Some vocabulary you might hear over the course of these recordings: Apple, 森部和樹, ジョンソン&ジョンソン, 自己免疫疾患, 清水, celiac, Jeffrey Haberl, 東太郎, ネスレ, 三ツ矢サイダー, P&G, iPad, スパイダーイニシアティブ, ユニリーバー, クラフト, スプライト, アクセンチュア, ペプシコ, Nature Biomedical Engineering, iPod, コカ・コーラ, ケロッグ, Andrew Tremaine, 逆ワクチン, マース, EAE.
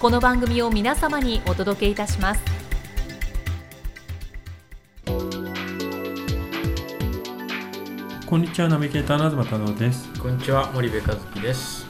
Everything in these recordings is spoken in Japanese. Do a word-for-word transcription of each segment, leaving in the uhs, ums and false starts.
この番組を皆様にお届けいたします。こんにちは、ナビゲーターの東太郎です。こんにちは、森部和樹です。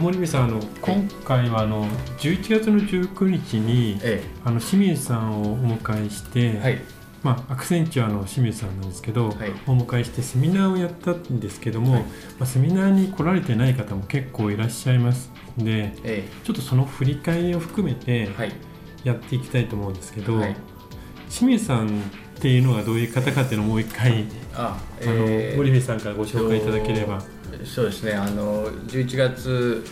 森部さん、あの今回はあのじゅういちがつのじゅうくにちに、ええ、あの清水さんをお迎えして、はい、まあ、アクセンチュアの清水さんなんですけど、はい、お迎えしてセミナーをやったんですけども、はい、まあ、セミナーに来られてない方も結構いらっしゃいますので、ええ、ちょっとその振り返りを含めてやっていきたいと思うんですけど、はい、清水さんっていうのがどういう方かっていうのをもう一回、あ、えー、あの森部さんからご紹介いただければ。そうですね、あのじゅういちがつ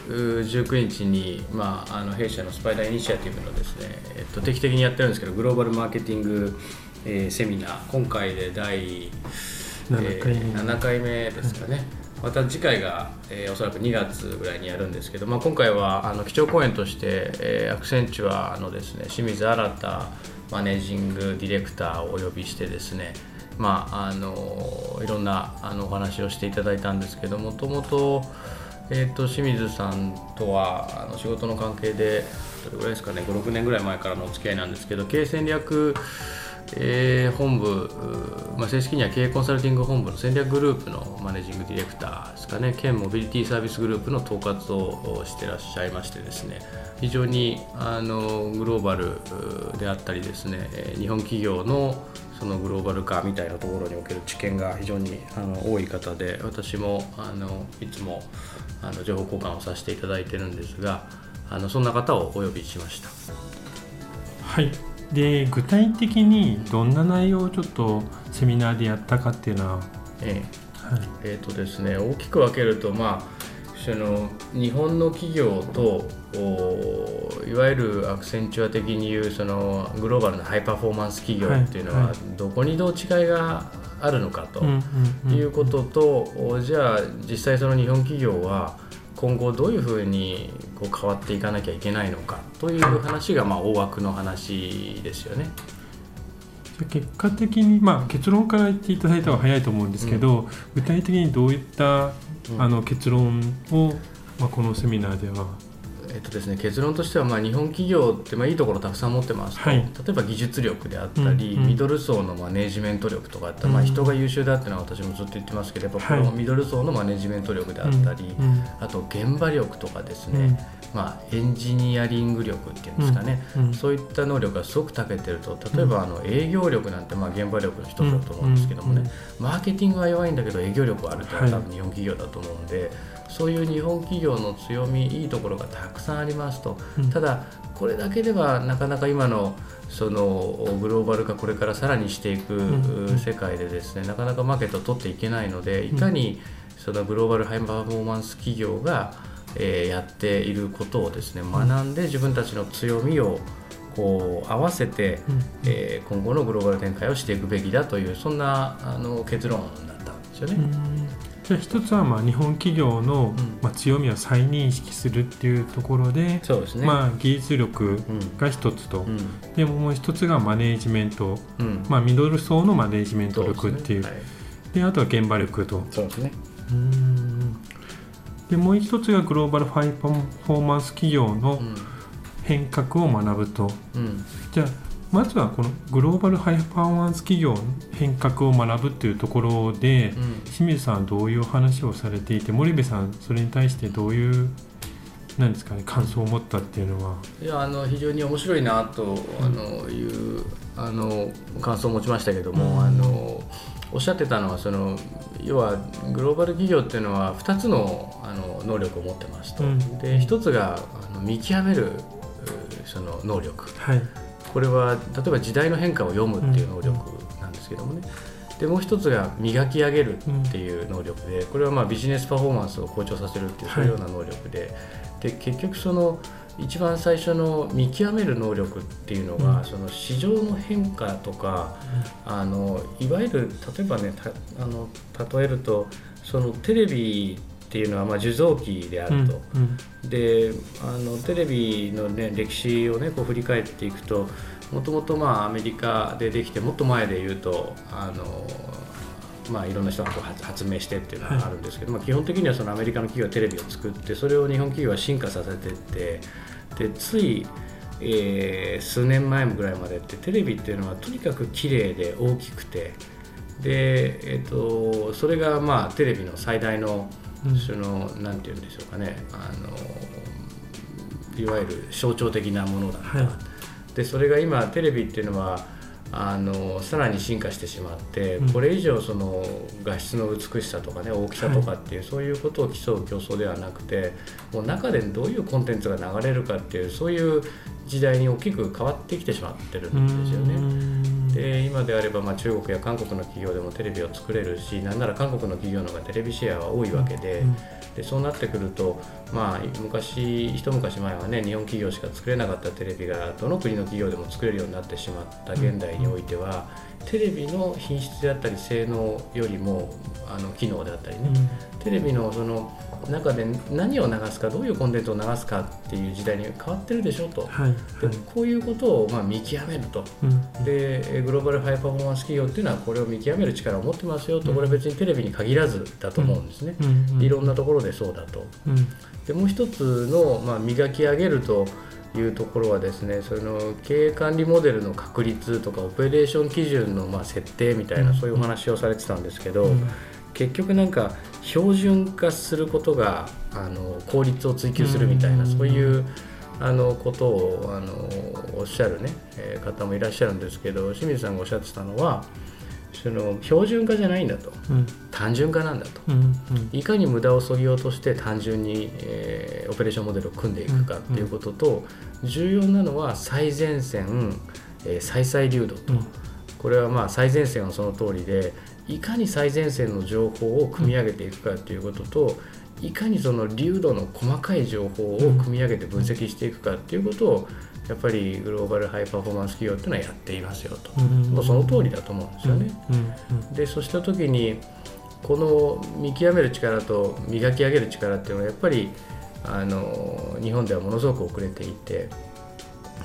じゅうくにちに、まあ、あの弊社のスパイダーイニシアティブのですね、えっと、定期的にやってるんですけど、グローバルマーケティングえー、セミナー、今回でだいななかいめですかね、はい、また次回が、えー、おそらくにがつぐらいにやるんですけど、まあ、今回はあの基調講演として、えー、アクセンチュアのですね、清水新マネージングディレクターをお呼びしてですね、まあ、あのいろんなあのお話をしていただいたんですけど、もともと、えーと、清水さんとはあの仕事の関係でどれぐらいですかね、ごろくねんぐらい前からのお付き合いなんですけど、経営戦略えー、本部、まあ、正式には経営コンサルティング本部の戦略グループのマネージングディレクターですかね、兼モビリティサービスグループの統括をしてらっしゃいましてですね、非常にあのグローバルであったりですね、日本企業のそのグローバル化みたいなところにおける知見が非常にあの多い方で、私もあのいつもあの情報交換をさせていただいてるんですが、あのそんな方をお呼びしました。はい、で具体的にどんな内容をちょっとセミナーでやったかっていうのは、ええ、はい、えーとですね、大きく分けると、まあ、その日本の企業といわゆるアクセンチュア的にいうそのグローバルなハイパフォーマンス企業っていうのは、はいはい、どこにどう違いがあるのかということと、うんうんうんうん、じゃあ実際その日本企業は今後どういうふうにこう変わっていかなきゃいけないのかという話が、まあ大枠の話ですよね。結果的に、まあ、結論から言っていただいた方が早いと思うんですけど、うん、具体的にどういった、うん、あの結論を、まあ、このセミナーでは、えっとですね、結論としては、まあ、日本企業って、まあ、いいところたくさん持ってますと、はい、例えば技術力であったり、うんうん、ミドル層のマネジメント力とかあったり、まあ、人が優秀だっていうのは私もずっと言ってますけど、やっぱこのミドル層のマネジメント力であったり、うんうん、あと現場力とかですね、うん、まあ、エンジニアリング力っていうんですかね、うんうん、そういった能力がすごく長けてると、例えばあの営業力なんて、まあ現場力の一つだと思うんですけどもね、マーケティングは弱いんだけど営業力はあるというのは多分日本企業だと思うんで、はい、そういう日本企業の強み、いいところがたくさんありますと、うん、ただこれだけではなかなか今のそのグローバル化、これからさらにしていく世界でですね、なかなかマーケットを取っていけないので、いかにそのグローバルハイパフォーマンス企業がえー、やっていることをですね、学んで自分たちの強みをこう合わせて、うん、えー、今後のグローバル展開をしていくべきだという、そんなあの結論だったんですよね。うん、じゃあ一つは、まあ日本企業の、まあ、強みを再認識するっていうところで、そうですね、まあ、技術力が一つと、うんうん、でもう一つがマネージメント、うん、まあ、ミドル層のマネージメント力っていう、そうですね、はい、であとは現場力と、そうですね、うーん、でもう一つがグローバルハイパフォーマンス企業の変革を学ぶと、うん、じゃあまずはこのグローバルハイパフォーマンス企業の変革を学ぶというところで、うん、清水さんはどういう話をされていて、森部さんそれに対してどういうなんですかね、感想を持ったっていうのは。いや、あの非常に面白いなとあのいうあの感想を持ちましたけども、うん、あのおっしゃってたのはその要はグローバル企業っていうのはふたつ の, あの能力を持ってますと、うん、でひとつがあの見極めるその能力、はい、これは例えば時代の変化を読むっていう能力なんですけどもね、うん、でもう一つが磨き上げるっていう能力で、これはまあビジネスパフォーマンスを向上させるっていうそういうような能力 で,、はい、で結局その一番最初の見極める能力っていうのが、うん、その市場の変化とか、うん、あのいわゆる例えばねたあの例えるとそのテレビっていうのはまあ受像機であると、うんうん、であのテレビの、ね、歴史を、ね、こう振り返っていくと、もともとアメリカでできて、もっと前で言うとあの、まあ、いろんな人がこう発明してっていうのがあるんですけど、はい、まあ、基本的にはそのアメリカの企業はテレビを作って、それを日本企業は進化させていってで、つい、えー、数年前ぐらいまでってテレビっていうのはとにかく綺麗で大きくてで、えー、とそれがまあテレビの最大のそのなんて言うんでしょうかね、あのいわゆる象徴的なものだった、はい、でそれが今テレビっていうのはあのさらに進化してしまって、うん、これ以上その画質の美しさとかね大きさとかっていう、はい、そういうことを競う競争ではなくて、もう中でどういうコンテンツが流れるかっていう、そういう時代に大きく変わってきてしまってるんですよね。で今であればまあ中国や韓国の企業でもテレビを作れるし、なんなら韓国の企業の方がテレビシェアは多いわけ で,、うん、でそうなってくると、まあ、昔一昔前はね日本企業しか作れなかったテレビがどの国の企業でも作れるようになってしまった現代においては、うん、テレビの品質であったり性能よりもあの機能であったりね、うん、テレビ の, その中で何を流すかどういうコンテンツを流すかっていう時代に変わってるでしょと、はいはい、でこういうことをまあ見極めると、うん、でグローバルハイパフォーマンス企業っていうのはこれを見極める力を持ってますよと、これは別にテレビに限らずだと思うんですね、うんうん、いろんなところでそうだと、うん、でもう一つの、まあ、磨き上げるというところはですね、その経営管理モデルの確立とかオペレーション基準のまあ設定みたいな、そういうお話をされてたんですけど、うんうん、結局なんか標準化することがあの効率を追求するみたいな、そういうあのことをあのおっしゃる、ねえー、方もいらっしゃるんですけど、清水さんがおっしゃってたのはその標準化じゃないんだと、うん、単純化なんだと、うんうん、いかに無駄を削ぎ落として単純に、えー、オペレーションモデルを組んでいくかっていうことと、うんうん、重要なのは最前線、えー、最最流度と、うん、これはまあ最前線はその通りで、いかに最前線の情報を組み上げていくかということと、いかにその流度の細かい情報を組み上げて分析していくかということを、やっぱりグローバルハイパフォーマンス企業というのはやっていますよと、もうその通りだと思うんですよね。でそうした時にこの見極める力と磨き上げる力というのはやっぱりあの日本ではものすごく遅れていて、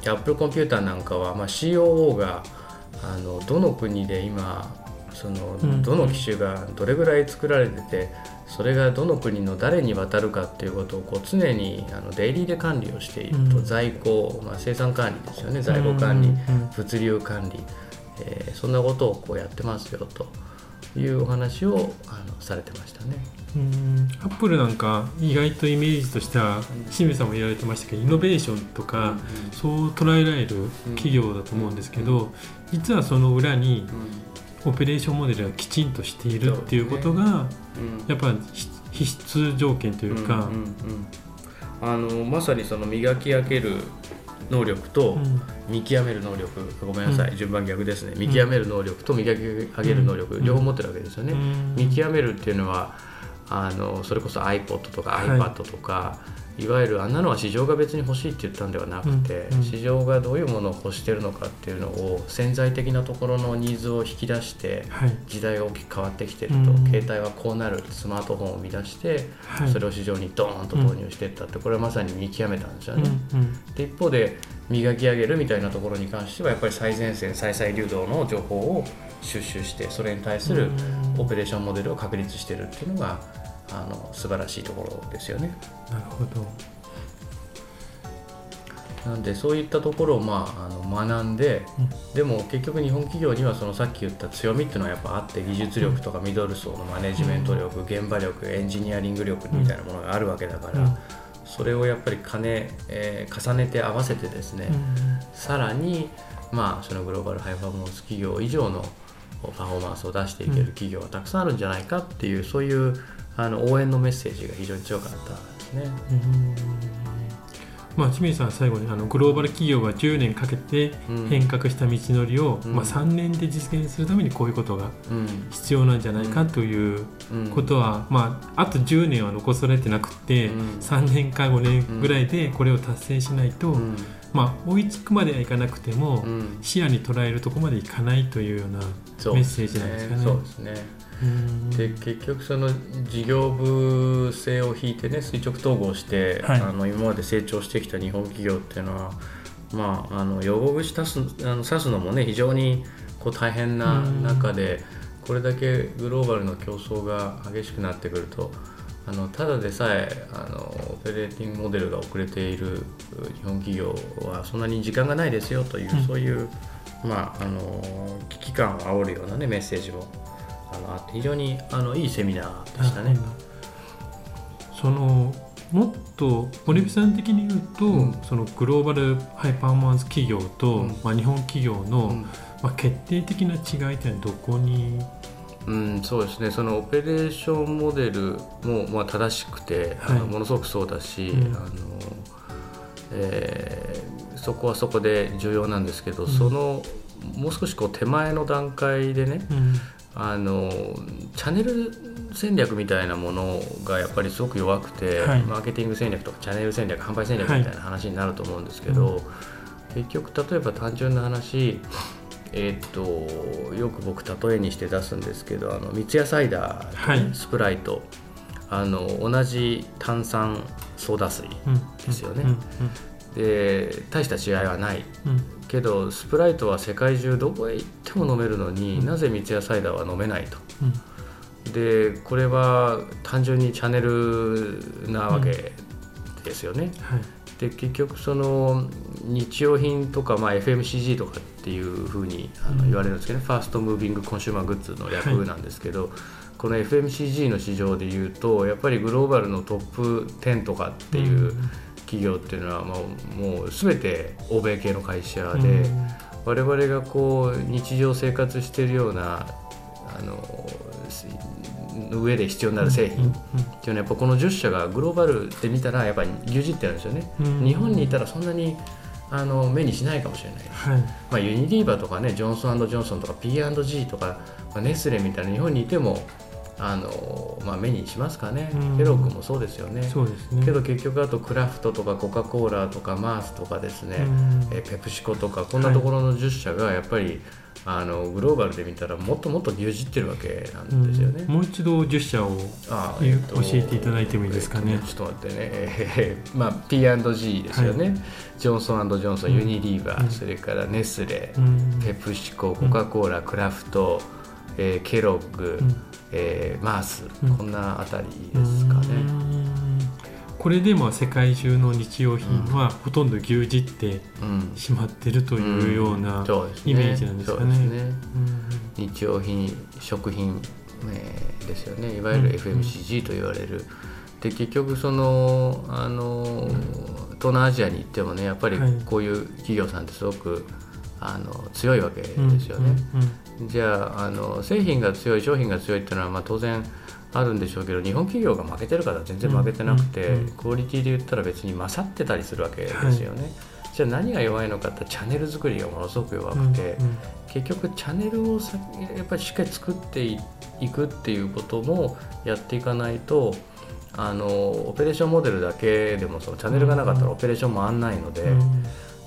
Apple コンピューターなんかは、まあ、シーオーオー があのどの国で今そのどの機種がどれぐらい作られてて、それがどの国の誰に渡るかっていうことをこう常にあのデイリーで管理をしていると、在庫、まあ、生産管理ですよね、在庫管理、物流管理、えー、そんなことをこうやってますよというお話をあのされてましたね。うーん、アップルなんか意外とイメージとしては、清水さんも言われてましたけど、イノベーションとか、うん、そう捉えられる企業だと思うんですけど、うん、実はその裏に、うんオペレーションモデルがきちんとしているっていうことが、ねうん、やっぱり必須条件というか、うんうんうん、あのまさにその磨き上げる能力と見極める能力、うん、ごめんなさい、うん、順番逆ですね。見極める能力と磨き上げる能力、うん、両方持ってるわけですよね、うん、見極めるっていうのはあのそれこそ iPod とか iPad とか、はい、いわゆるあんなのは市場が別に欲しいって言ったんではなくて、うんうん、市場がどういうものを欲してるのかっていうのを潜在的なところのニーズを引き出して、はい、時代が大きく変わってきてると、うん、携帯はこうなるスマートフォンを生み出して、はい、それを市場にドーンと投入していったって、これはまさに見極めたんですよね、うんうん、で一方で磨き上げるみたいなところに関してはやっぱり最前線最最流動の情報を収集して、それに対するオペレーションモデルを確立しているっていうのがあの素晴らしいところですよね。なるほど。なんでそういったところを、まあ、あの学んで、でも結局日本企業にはそのさっき言った強みっていうのはやっぱあって、技術力とかミドル層のマネジメント力、現場力、エンジニアリング力みたいなものがあるわけだから、それをやっぱり金、えー、重ねて合わせてですね、うん、さらに、まあ、そのグローバルハイパフォーマンス企業以上のパフォーマンスを出していける企業はたくさんあるんじゃないかっていう、うん、そういうあの応援のメッセージが非常に強かったですね。うんまあ、清水さんは最後にあのグローバル企業がじゅうねんかけて変革した道のりを、うんまあ、さんねんで実現するためにこういうことが必要なんじゃないかということは、まあ、あとじゅうねんは残されてなくてさんねんかごねんぐらいでこれを達成しないと、まあ、追いつくまではいかなくても視野に捉えるとこまでいかないというようなメッセージなんですかね。そうですね。そうですね。で結局その事業部制を引いてね垂直統合して、はい、あの今まで成長してきた日本企業っていうのは、まあ、あの要望口出す、あの指すのもね非常にこう大変な中でこれだけグローバルの競争が激しくなってくるとあのただでさえあのオペレーティングモデルが遅れている日本企業はそんなに時間がないですよという、うん、そういう、まあ、あの危機感を煽るような、ね、メッセージもあって非常にあのいいセミナーでしたね。そのもっと森部さん的に言うと、うん、そのグローバルハイパフォーマンス企業と、うんまあ、日本企業の、うんまあ、決定的な違いというのはどこに、うん、そうですね。そのオペレーションモデルも、まあ、正しくて、はい、あのものすごくそうだし、うんあのえー、そこはそこで重要なんですけど、うん、そのもう少しこう手前の段階でね、うんあのチャンネル戦略みたいなものがやっぱりすごく弱くて、はい、マーケティング戦略とかチャンネル戦略販売戦略みたいな話になると思うんですけど、はい、結局例えば単純な話、えー、っとよく僕例えにして出すんですけどあの三ツ矢サイダー、ねはい、スプライトあの同じ炭酸ソーダ水ですよね、うんうんうん、で大した違いはない、うんけどスプライトは世界中どこへ行っても飲めるのに、うん、なぜ三ツ矢サイダーは飲めないと、うん、でこれは単純にチャンネルなわけですよね、うんはい、で結局その日用品とか、まあ、エフエムシージー とかっていうふうにあの言われるんですけどね、うん、ファーストムービングコンシューマーグッズの略なんですけど、はい、この エフエムシージー の市場でいうとやっぱりグローバルのトップじゅうとかっていう、うん企業っていうのはもう全て欧米系の会社で、うん、我々がこう日常生活しているようなあの上で必要になる製品っていうのはやっぱこのじゅっ社がグローバルで見たらやっぱり牛耳ってるんですよね、うん、日本にいたらそんなにあの目にしないかもしれない、はいまあ、ユニリーバーとかねジョンソン&ジョンソンとか ピーアンドジー とか、まあ、ネスレみたいな日本にいてもあのまあ、目にしますかね。ケロッグもそうですよね。そうですね。けど結局あとクラフトとかコカ・コーラとかマースとかですねえペプシコとかこんなところのじゅっ社がやっぱり、はい、あのグローバルで見たらもっともっと牛耳ってるわけなんですよね。もう一度じゅっ社をあ、えっと、教えていただいてもいいですかね。えっと、ちょっと待ってね、えーまあ、ピーアンドジー ですよね、はい、ジョンソン&ジョンソン、ユニリーバー、うん、それからネスレ、うん、ペプシコ、コカ・コーラ、クラフト、えー、ケロッグ、うんえー、マース、うん、こんなあたりですかね。これでも世界中の日用品はほとんど牛耳ってしまってるというようなイメージなんですかね。日用品、食品、えー、ですよね。いわゆる エフエムシージー と言われる、うんうん、で結局その、あの東南アジアに行ってもねやっぱりこういう企業さんってすごくあの強いわけですよね、うんうんうん、じゃあ、 あの製品が強い商品が強いっていうのはまあ当然あるんでしょうけど日本企業が負けてるから全然負けてなくて、うんうんうん、クオリティで言ったら別に勝ってたりするわけですよね、はい、じゃあ何が弱いのかってチャンネル作りがものすごく弱くて、うんうん、結局チャンネルをさやっぱりしっかり作っていくっていうこともやっていかないとあのオペレーションモデルだけでもそのチャンネルがなかったらオペレーション回んないので、うんうん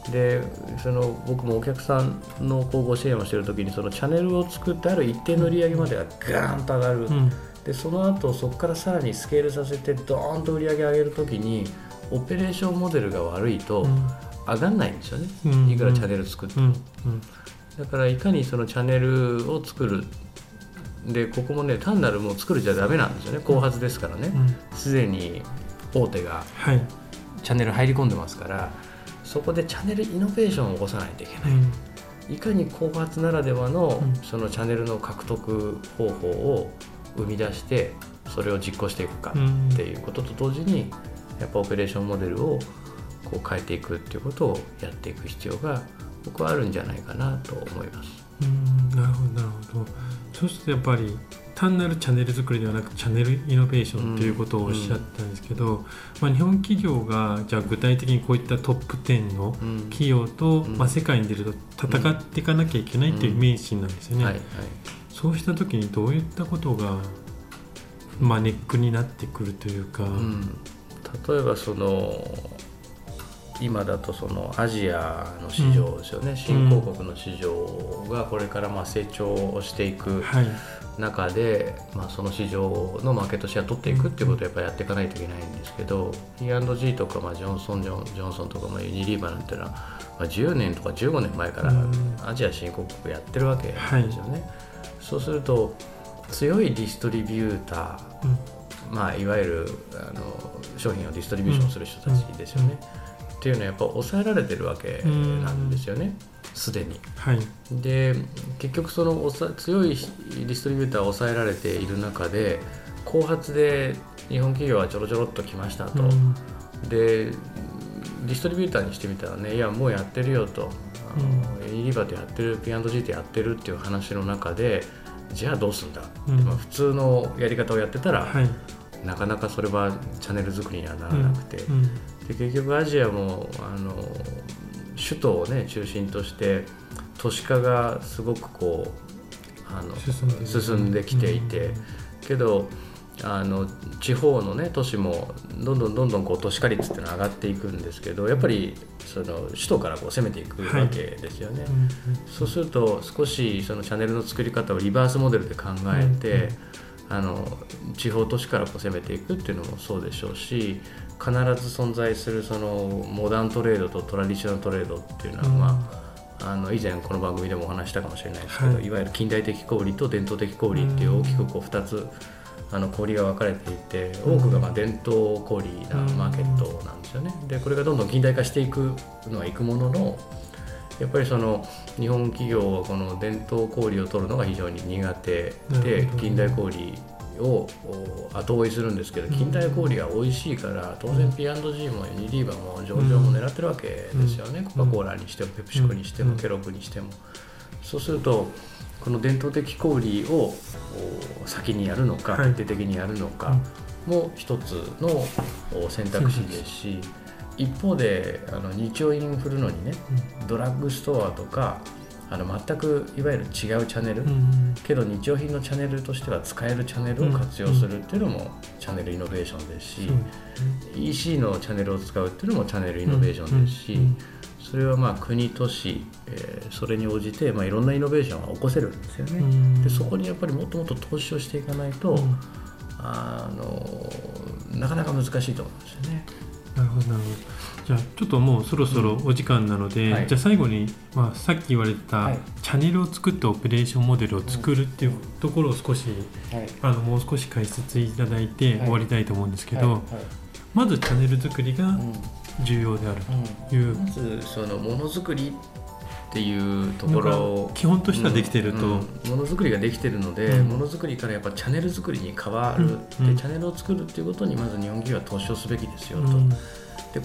でその僕もお客さんのこうご支援をしているときにそのチャンネルを作ってある一定の売り上げまでがガーンと上がる、うん、でその後そこからさらにスケールさせてドーンと売り上げ上げるときにオペレーションモデルが悪いと上がんないんですよね、うん、いくらチャンネル作っても、うんうんうん、だからいかにそのチャンネルを作るでここもね単なるもう作るじゃダメなんですよね。後発ですからねすで、うん、に大手がチャンネル入り込んでますから、はいそこでチャンネルイノベーションを起こさないといけない、うん、いかに後発ならではの、うん、そのチャンネルの獲得方法を生み出してそれを実行していくかっていうことと同時に、やっぱオペレーションモデルをこう変えていくっていうことをやっていく必要が僕はあるんじゃないかなと思います。うん、なるほどなるほど。そしてやっぱり単なるチャンネル作りではなくチャンネルイノベーションということをおっしゃったんですけど、うんうん、まあ、日本企業がじゃあ具体的にこういったトップじゅうの企業と、うん、まあ、世界に出ると戦っていかなきゃいけないというイメージなんですよね、うんはいはい、そうした時にどういったことが、まあ、ネックになってくるというか、うん、例えばその今だとそのアジアの市場ですよね、うん、新興国の市場がこれからまあ成長をしていく中で、はい、まあ、その市場のマーケットシェアを取っていくっていうことをやっぱりやっていかないといけないんですけど、 ピーアンドジー とかまあジョンソンジョン、ジョンソンとかまあユニリーバーなんていうのはまあじゅうねんとかじゅうごねんまえからアジア新興国やってるわけですよね、はい、そうすると強いディストリビューター、うん、まあ、いわゆるあの商品をディストリビューションする人たちですよね、うんうんうんっていうのはやっぱ抑えられてるわけなんですよね、すでに、はい、で結局その強いディストリビューターを抑えられている中で後発で日本企業はちょろちょろっと来ましたと、うん、でディストリビューターにしてみたらね、いやもうやってるよと、ユニリバーとやってる ピーアンドジー とやってるっていう話の中でじゃあどうするんだ、うんまあ、普通のやり方をやってたら、はい、なかなかそれはチャンネル作りにはならなくて、うんうん、で結局アジアもあの首都を、ね、中心として都市化がすごくこうあの 進んで、進んできていて、うん、けどあの地方の、ね、都市もどんどんどんどんこう都市化率ってのが上がっていくんですけど、やっぱりその首都からこう攻めていくわけですよね、はい、そうすると少しそのチャンネルの作り方をリバースモデルで考えて、うんうん、あの地方都市からこう攻めていくっていうのもそうでしょうし、必ず存在するそのモダントレードとトラディショナルトレードっていうのは、まあうん、あの以前この番組でもお話したかもしれないですけど、はい、いわゆる近代的小売と伝統的小売っていう大きくこうふたつあの小売が分かれていて、多くがまあ伝統小売なマーケットなんですよね。でこれがどんどん近代化していくのはいくものの、やっぱりその日本企業はこの伝統小売を取るのが非常に苦手で、近代小売を後追いするんですけど、近代小売が美味しいから当然 ピーアンドジー もユニリーバーも上場も狙ってるわけですよね、コカ・コーラにしてもペプシコにしてもケロッグにしても。そうするとこの伝統的小売を先にやるのか徹底的にやるのかも一つの選択肢ですし、一方であのにちょう円振るのにね、ドラッグストアとかあの全くいわゆる違うチャンネル、うん、けど日用品のチャンネルとしては使えるチャンネルを活用するっていうのもチャンネルイノベーションですし、うん、イーシー のチャンネルを使うっていうのもチャンネルイノベーションですし、うん、それはまあ国都市、えー、それに応じてまあいろんなイノベーションが起こせるんですよね、うん、でそこにやっぱりもっともっと投資をしていかないと、うん、あのなかなか難しいと思うんですよね。なるほどなるほど。じゃあちょっともうそろそろお時間なので、うんはい、じゃあ最後に、まあ、さっき言われた、はい、チャンネルを作ってオペレーションモデルを作るっていうところを少し、はい、あのもう少し解説いただいて終わりたいと思うんですけど、はいはいはい、まずチャンネル作りが重要であるという、うんうん、まずそのものづくりっていうところを基本としてはできてると、うんうん、ものづくりができてるので、うん、ものづくりからやっぱチャンネル作りに変わる、うん、でチャンネルを作るっていうことにまず日本企業は投資をすべきですよと、うん、で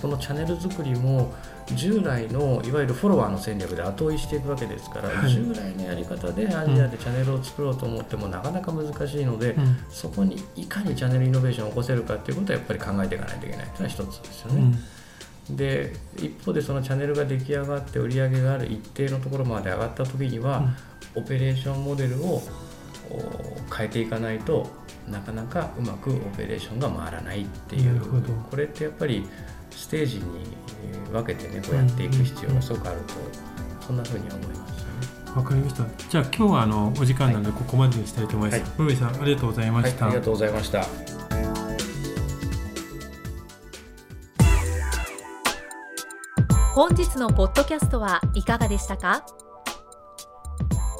このチャンネル作りも従来のいわゆるフォロワーの戦略で後追いしていくわけですから、はい、従来のやり方でアジアでチャンネルを作ろうと思ってもなかなか難しいので、うん、そこにいかにチャンネルイノベーションを起こせるかっていうことはやっぱり考えていかないといけないというのは一つですよね、うん、で一方でそのチャンネルが出来上がって売り上げがある一定のところまで上がった時には、うん、オペレーションモデルを変えていかないとなかなかうまくオペレーションが回らないっていう、これってやっぱりステージに分けてね、こうやっていく必要がすごくあると、うん、そんなふうに思います。わかりました。じゃあ今日はあのお時間なのでここまでにしたいと思います。はい、ブービーさんありがとうございました。はい、ありがとうございました。本日のポッドキャストはいかがでしたか？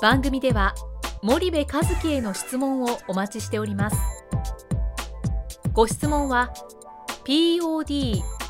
番組では森部和樹への質問をお待ちしております。ご質問は ポッ